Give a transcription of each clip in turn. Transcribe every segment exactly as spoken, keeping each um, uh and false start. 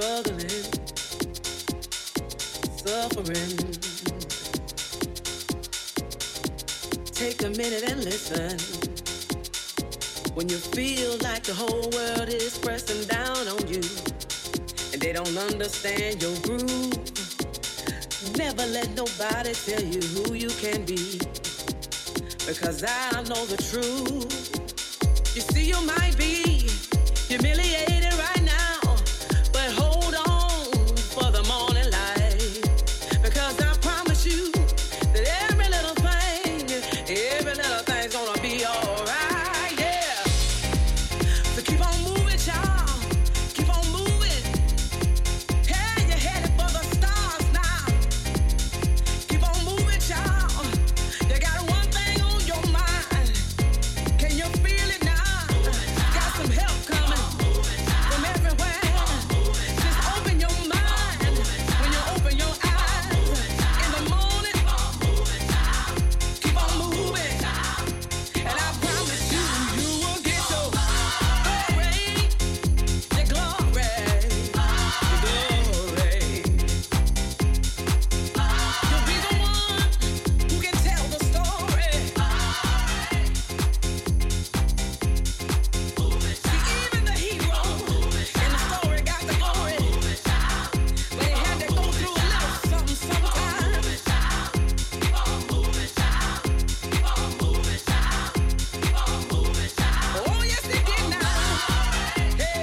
struggling, suffering. Take a minute and listen. When you feel like the whole world is pressing down on you and they don't understand your groove, never let nobody tell you who you can be, because I know the truth. You see, you might be humiliated right now, but hold on for the morning light, because I promise you that every little thing, every little thing's gonna be alright, yeah. So keep on moving, y'all, keep on moving. Hey, you're headed for the stars now. Keep on moving, y'all. You got one thing on your mind. Can you feel it now? Got some help coming from everywhere. Just open your mind when you open your eyes in the morning. Keep on moving, and I promise you, you will get your glory, your glory, your glory. You'll be the one who can tell the story. See, even the hero in the story got the glory. They had to go through a lot of something sometime. Oh, yes, they did now. Hey,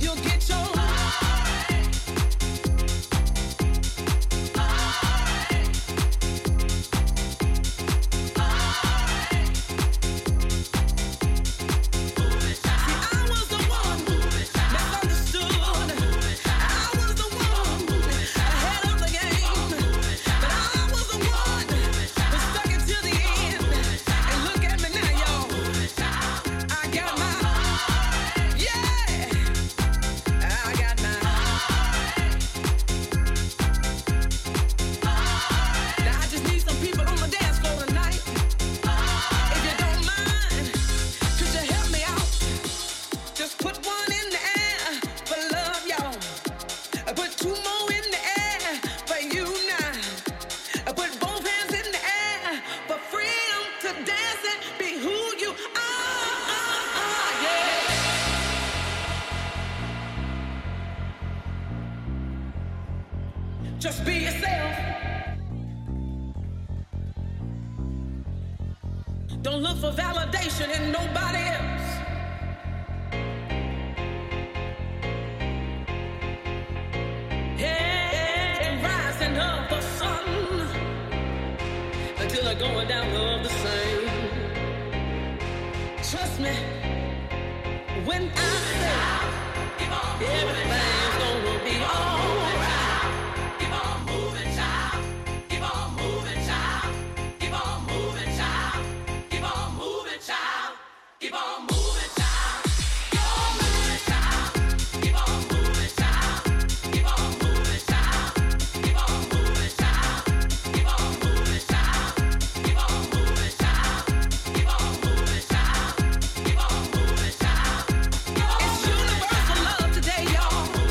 you'll get your I was the one misunderstood. I was the one ahead of the game, but I was the one who stuck it to the end. And look at me now, y'all. I got my yeah. I got my now. I just need some people on the dance floor tonight. If you don't mind, could you help me out? Just put one in the air for love, y'all. I put two more in the air for you now. I put both hands in the air for freedom to dance and be who you are. Yeah. Just be yourself. Don't look for validation in nobody else. Yeah, and rising of the sun until the going down of the same. Trust me when I say everything's gonna be alright. Keep on moving, child. Keep on moving, child. Keep on moving, child. Keep on moving, child. Keep on moving, child. Keep on moving, child. Keep on moving, child. Keep on moving, child. Keep on moving, child. Keep on moving, child. Keep on moving, child. Keep on moving, child. Keep on moving, child. It's universal love today, y'all.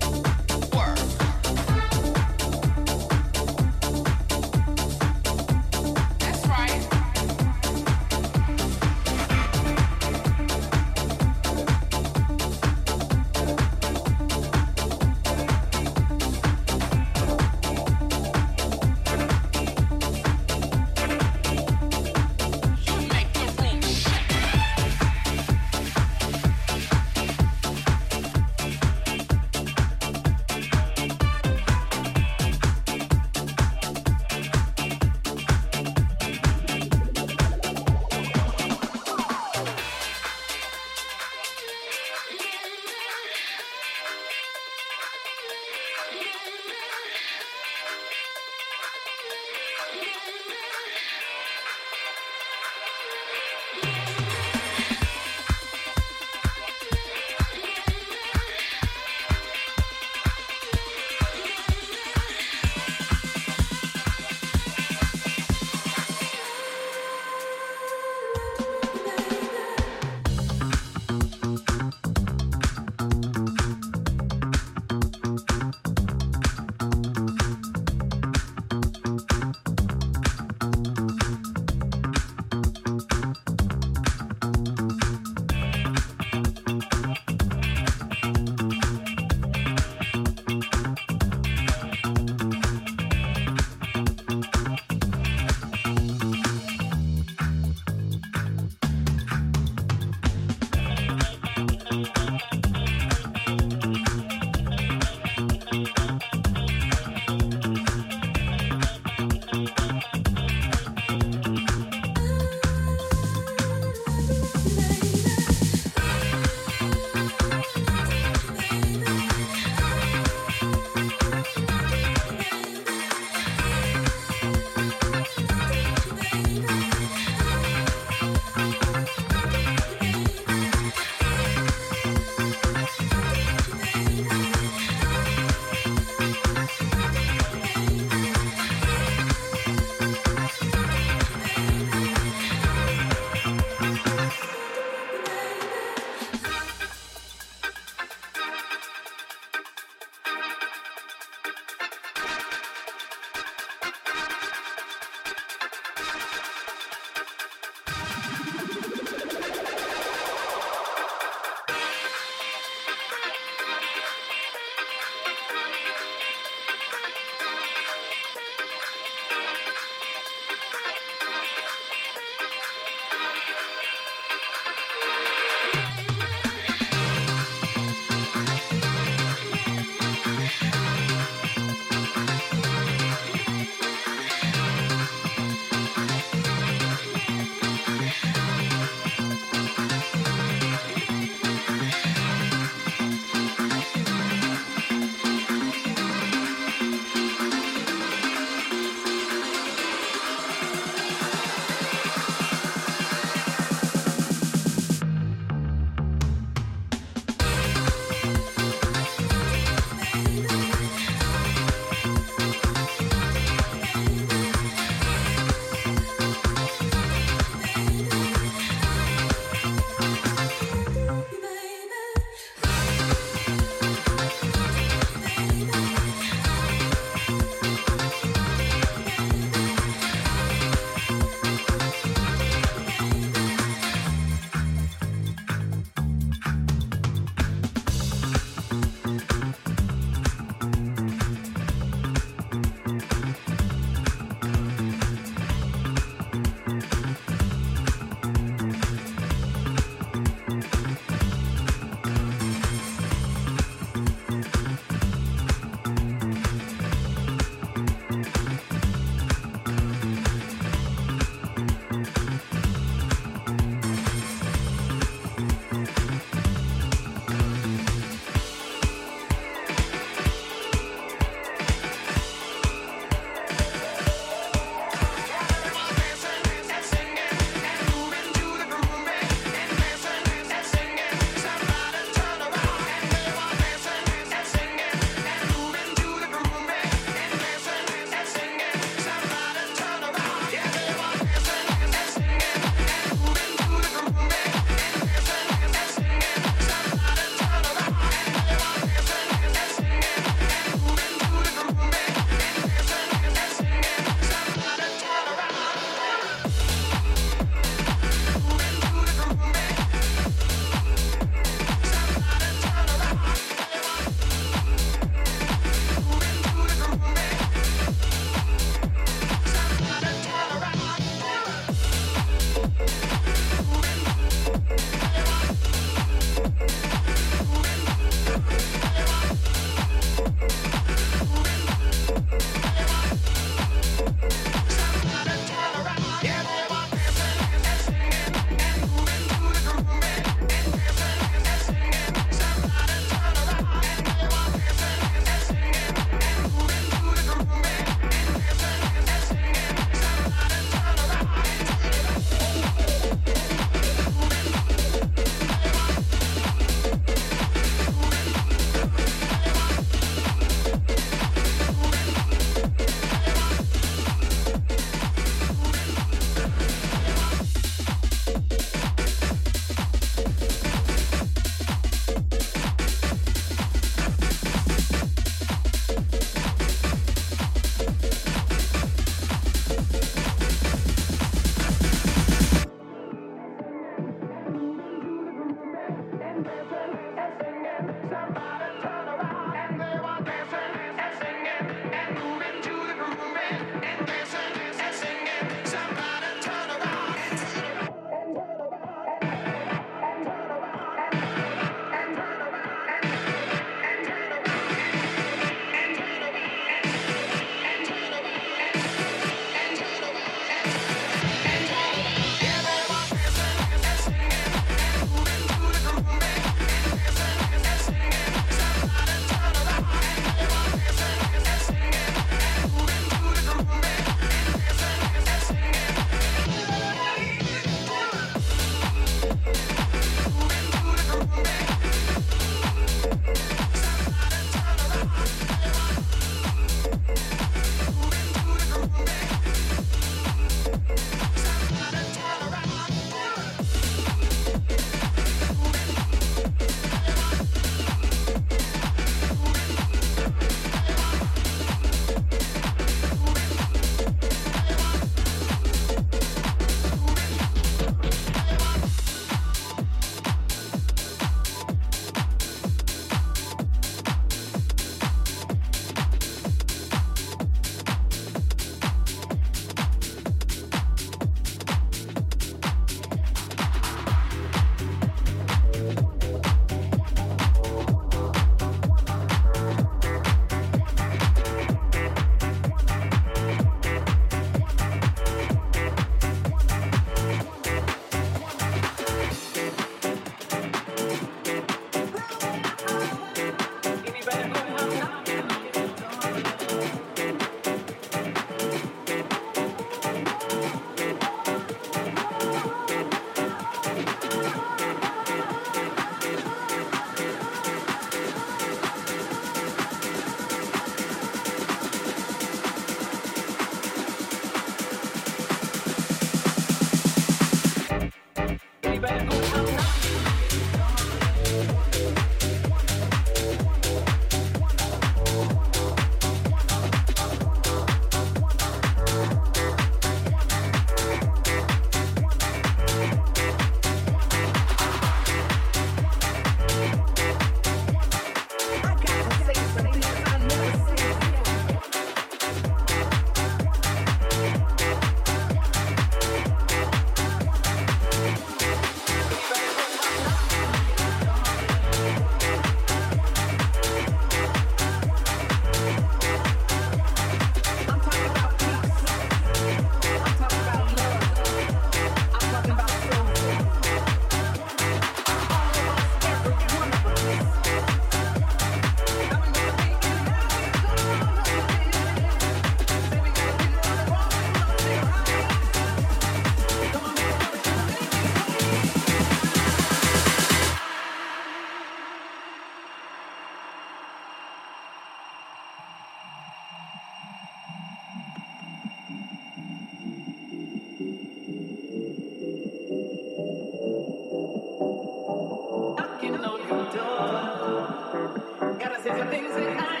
things that I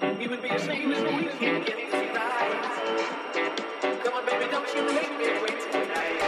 said. We would be ashamed if we can't get this right. Come on, baby, don't you make me wait tonight.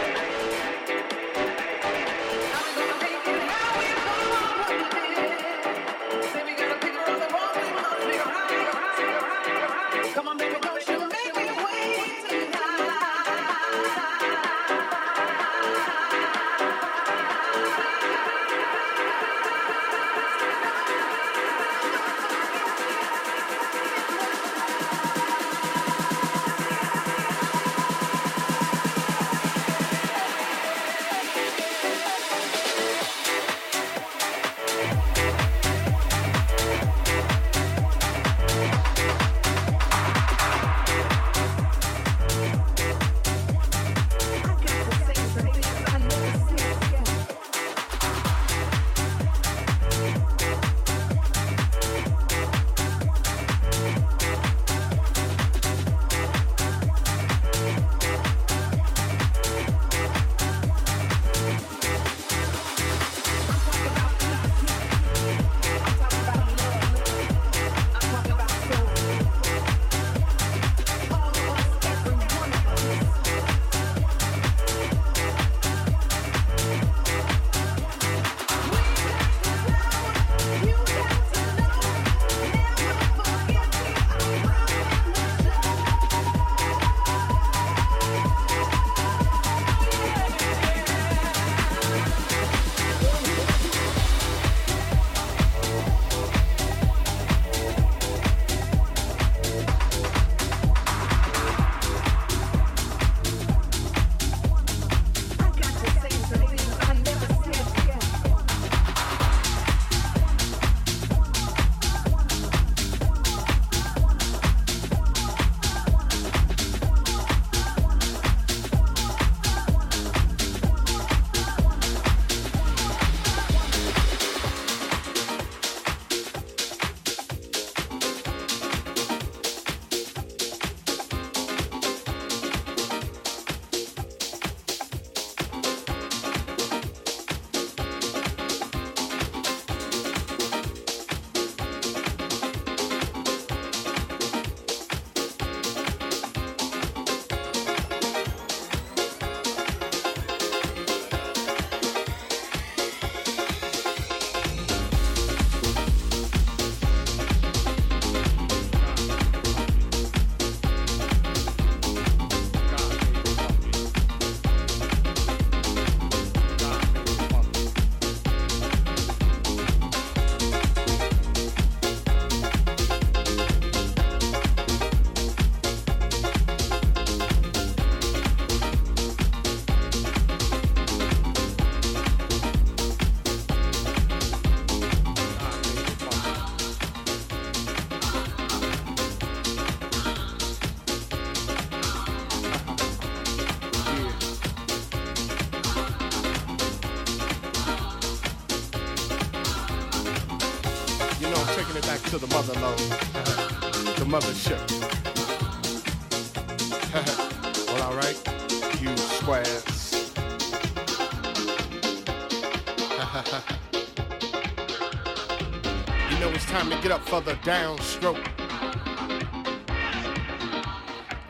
For the downstroke,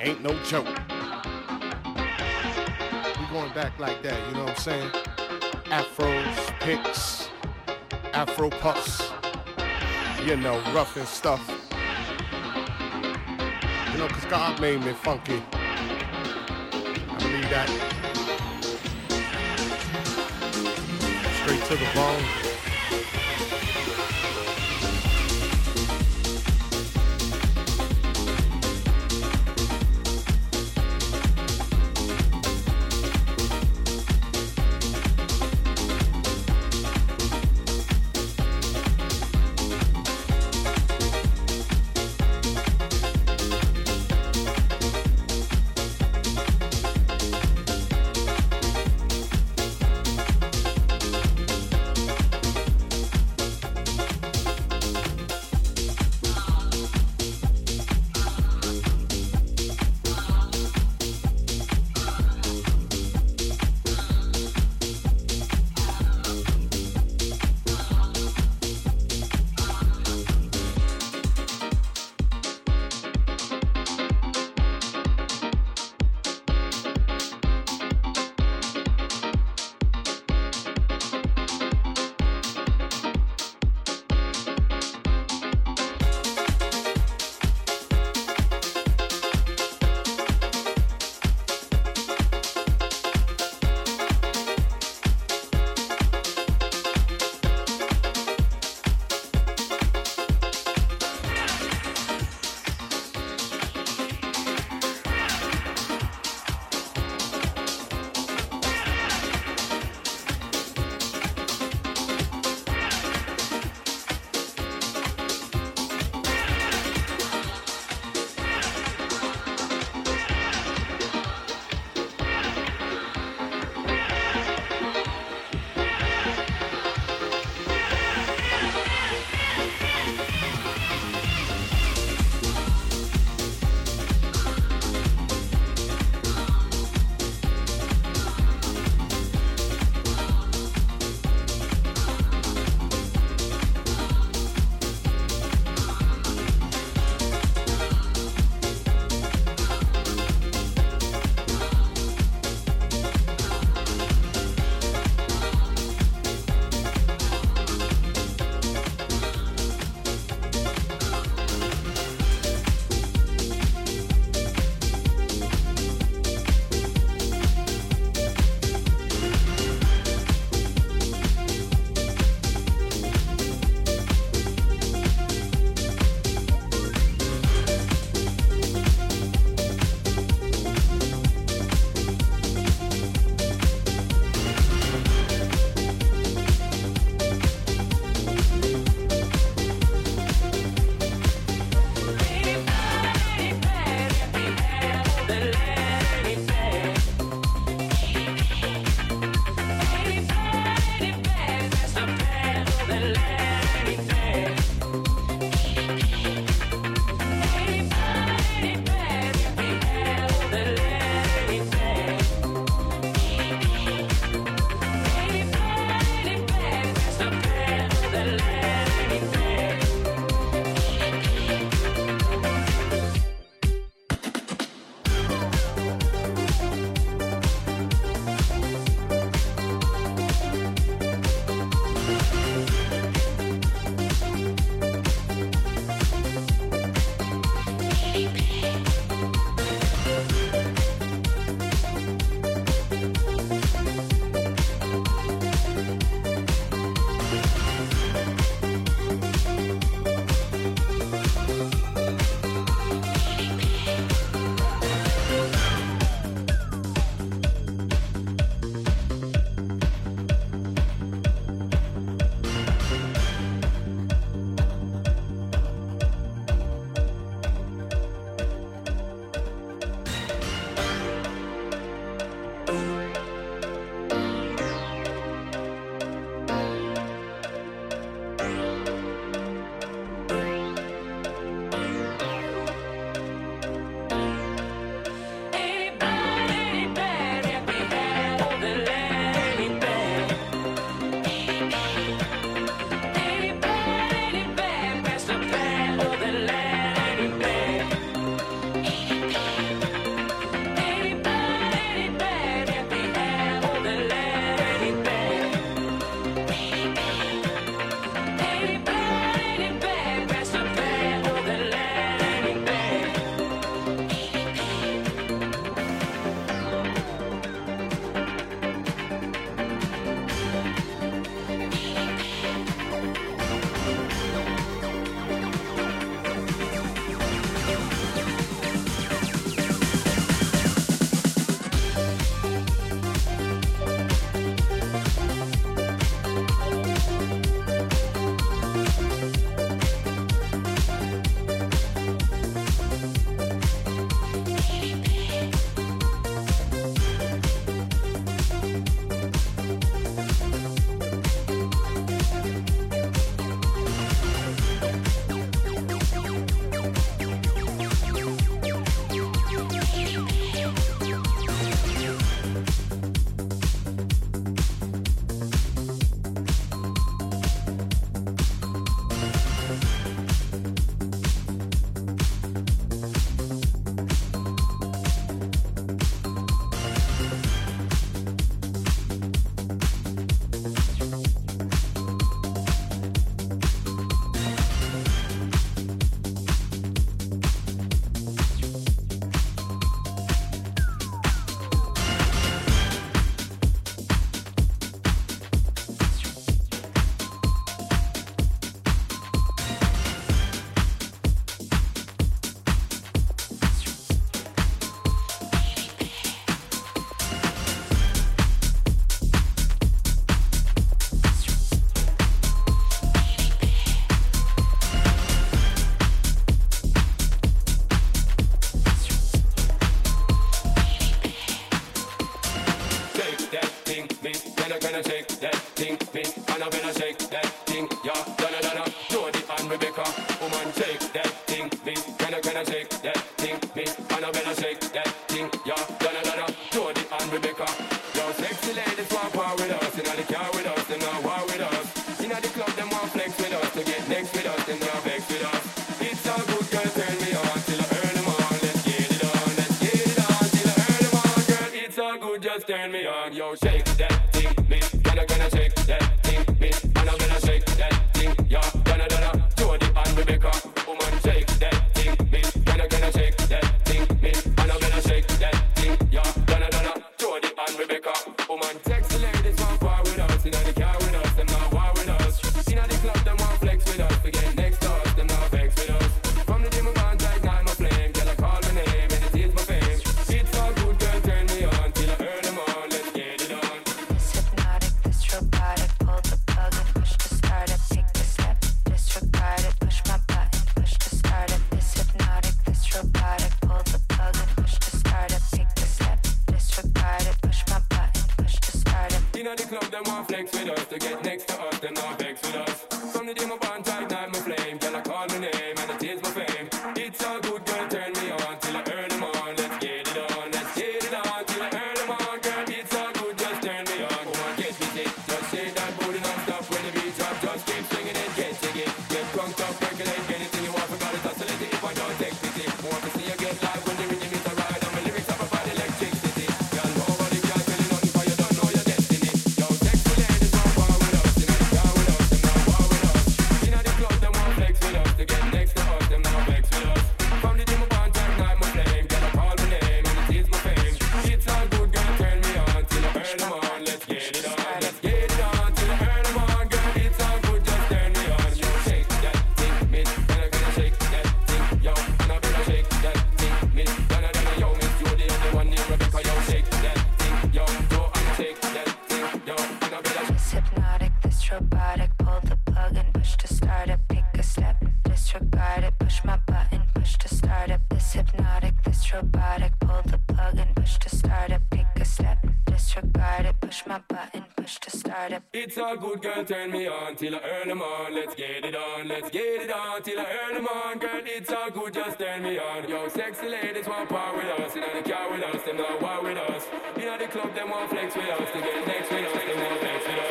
ain't no joke. We going back like that, you know what I'm saying? Afros, picks, Afro puffs, you know, rough and stuff. You know, cause God made me funky. I believe that. Straight to the bone. go shake that thing, me. You're not gonna shake that thing, me. I'm not gonna shake that thing, yeah. Gonna gonna do it and we make up. Woman, shake that thing, me. You're not gonna shake that thing, me. I'm not gonna shake that thing, yeah. Gonna gonna do it and we make up. Woman, text the ladies one far with us, you know the car with us, them not war with us. You know the club, them want flex with us, we get next to us, them not vex with us. From the demon band right now, my flame, girl I call my name and it is my fame. It's all good, girl, turn me on till I earn them all, let's get it on. Hypnotic, this robotic, pull the plug and push to start it, take the step, disregard it, push my button, push to start it. This hypnotic, this robotic, pull the plug and push to start it, take the step, disregard it, push my button, push to start it. You know the club, them want flex with us, to get next to us, them not vex with us. From the demon band right now, my flame, girl I call my name and it is my fame. It's all good, girl, turn me on till I earn them all, let's get it on, let's get it on till I earn them all, girl. It's all good, just turn me on. Come on, get with it, just say that booty non-stop when the beat drop, just keep singing it, get jiggy, get drunk, stop, regulate, anything you want, forgot it, oscillate it, if I don't take pity, want to see you get live when the rhythm is a ride, and my lyrics have a bad electricity, girl, nobody can tell you nothing, for you don't know your destiny, yo, sex with ladies, don't war with us, you know, down with us, them not war with us, you know, the club, them want flex with us, to get next to us, them not vex with us, from the demon band, time, night, my flame, girl, I call my name, and it is my fame, it's all good, girl, turn me on, till I earn them on, let's get it on, let's get it on, till I earn them on, girl, it's all good, just turn me on, you shake that thing, miss, and I'm gonna shake that thing, yo, and I'm gonna shake that thing, miss, and I'm gonna, yo, miss, you're the only one near Rebecca, yo, shake that thing, yo, go and shake that thing, yo, and I'm gonna This hypnotic, this robotic, pull the plug and push to start it, pick a step, disregard it, push my button, push to start it, this hypnotic, this robotic, pull the plug and push to start it, pick a step, disregard it, push my button, push to start it. It's all good, girl, turn me on till I earn them on, let's get it on, let's get it on till I earn them on, girl, it's all good, just turn me on. Yo, sexy ladies want power with us, you know they care with us, them not war with us, you know the club, them want flex with us, they get next with us, they want flex with us,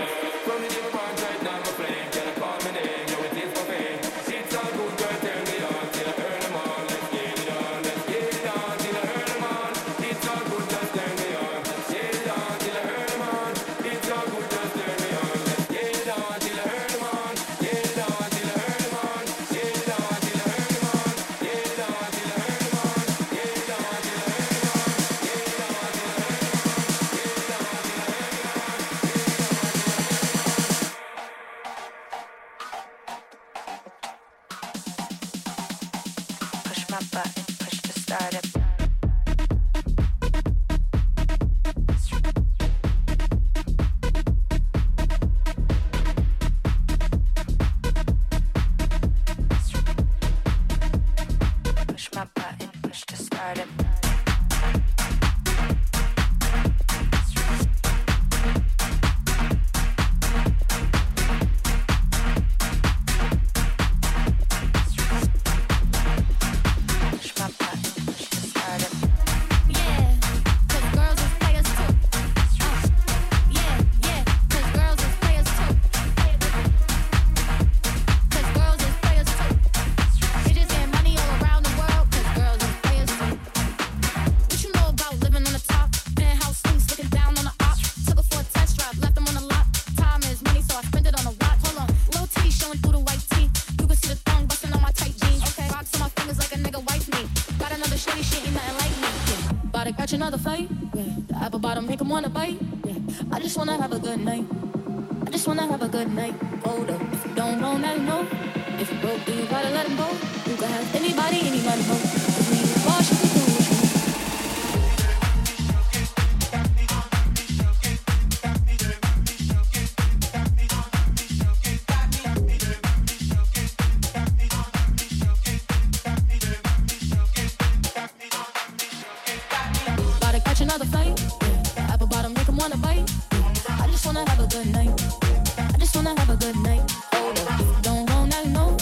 from the different branch right now my flame, can I call my name, yo, it is my fame, it's all good, girl, turn me on till I earn them on, let's get it on, let's get it on till I earn them on, it's all good, just turn me on, let's get it on till I earn them on, it's all good, just turn me on, let's get it on till I earn them on, get it on till I earn them on, get it on till I earn them on, get it on till I earn them on, get it on till I earn them on, get it on till I earn them on, get it on till I earn them on, get it on till I earn them on. Push my button, push to start it. Push my button, push to start it. Push my button, push to start it. Yeah, cause girls is players too. Uh, yeah, yeah, cause girls is players too. Cause girls is players too. Bitches and money all around the world, cause girls is players too. What you know about living on the top? Penthouse suites looking down on the op. Took her for a test drive, left them on the lot. Time is money, so I spend it on a watch. Hold on, little T showing through the white tee. You can see the thong busting on my tight jeans. Okay, rocks on my fingers like a nigga wife me. Got another shitty shit, ain't nothing like me. Yeah. About to catch another fight. Yeah. The apple bottom make 'em wanna bite. Yeah. I just wanna have a good night. I just wanna have a good night. Hold up, if you don't know, now you know. If you broke, then you gotta let 'em go. You can have anybody, anybody go. If you wash, you can do what you want. About to catch another fight. Yeah. Apple bottom make 'em wanna bite. Yeah. I just wanna have a good night. I just wanna have a good night. Hold up, if you don't know, now you know.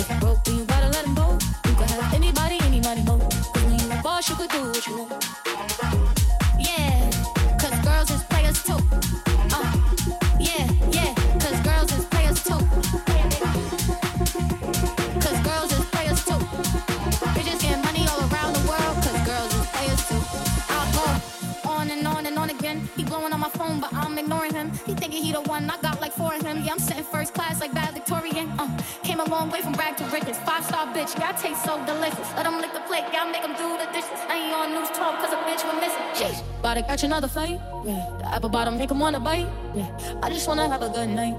If you broke, then you gotta let 'em go. You can have anybody, anybody go. 'Cause when you ball out like four of them. Yeah, I'm sitting first class like valedictorian. Uh, came a long way from rag to riches. Five star bitch, yeah, I taste so delicious. Let them lick the plate, yeah, I make them do the dishes. I ain't on news twelve cause a bitch we're missing. Sheesh. About to catch another fight. Yeah. The apple bottom make them wanna bite. Yeah. I just wanna have a good night.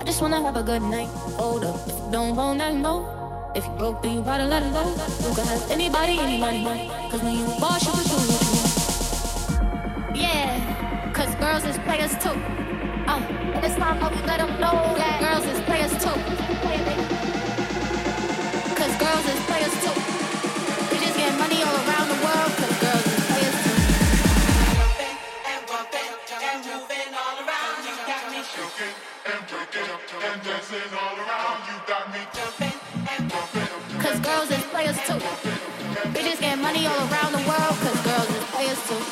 I just wanna have a good night. Hold up, if you don't want that no. If you broke, then you gotta let it go. You can have anybody, anybody, money. Cause when you boss, you can do what you want. Yeah, cause girls is players too. Uh, and it's time that we let them know that girls is players too. Cause girls is players too. They just get money all around the world. Cause girls is players too. Jumping and bumping and moving all around. You got me shaking and breaking and dancing all around. You got me jumping. Cause girls is players too. Bitches get money all around the world. Cause girls is players too.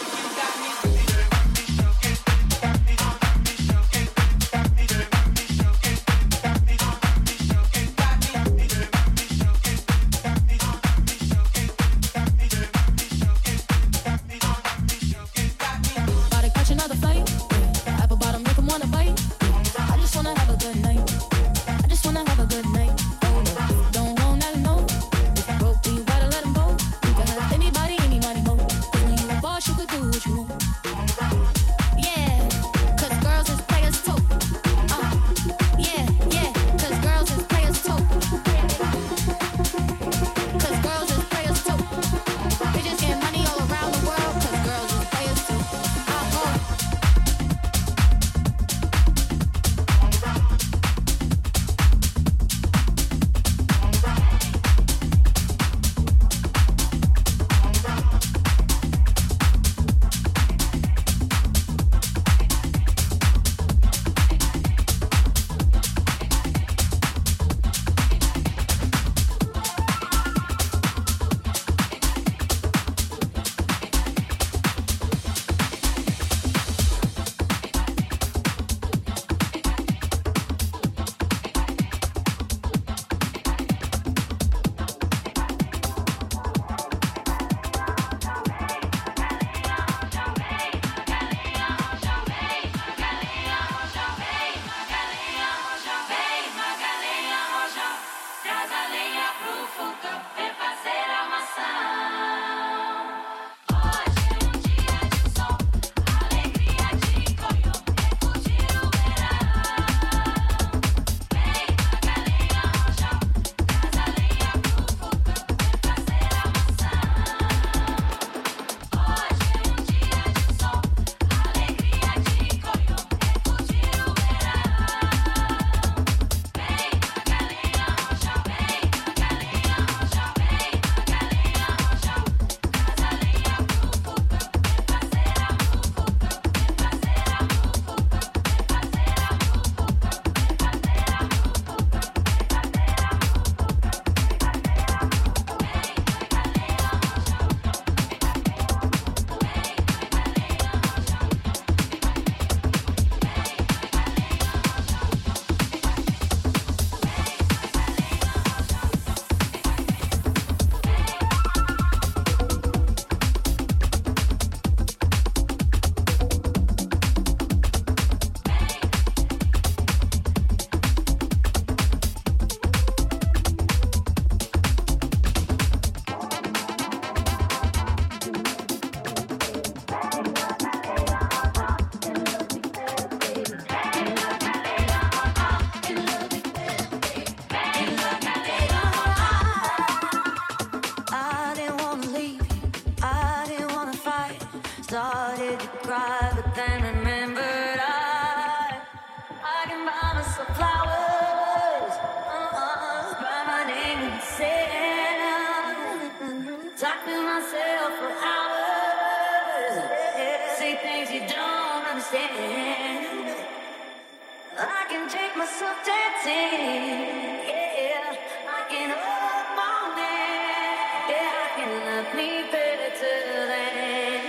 Me better than,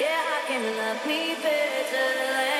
yeah, I can love me better than.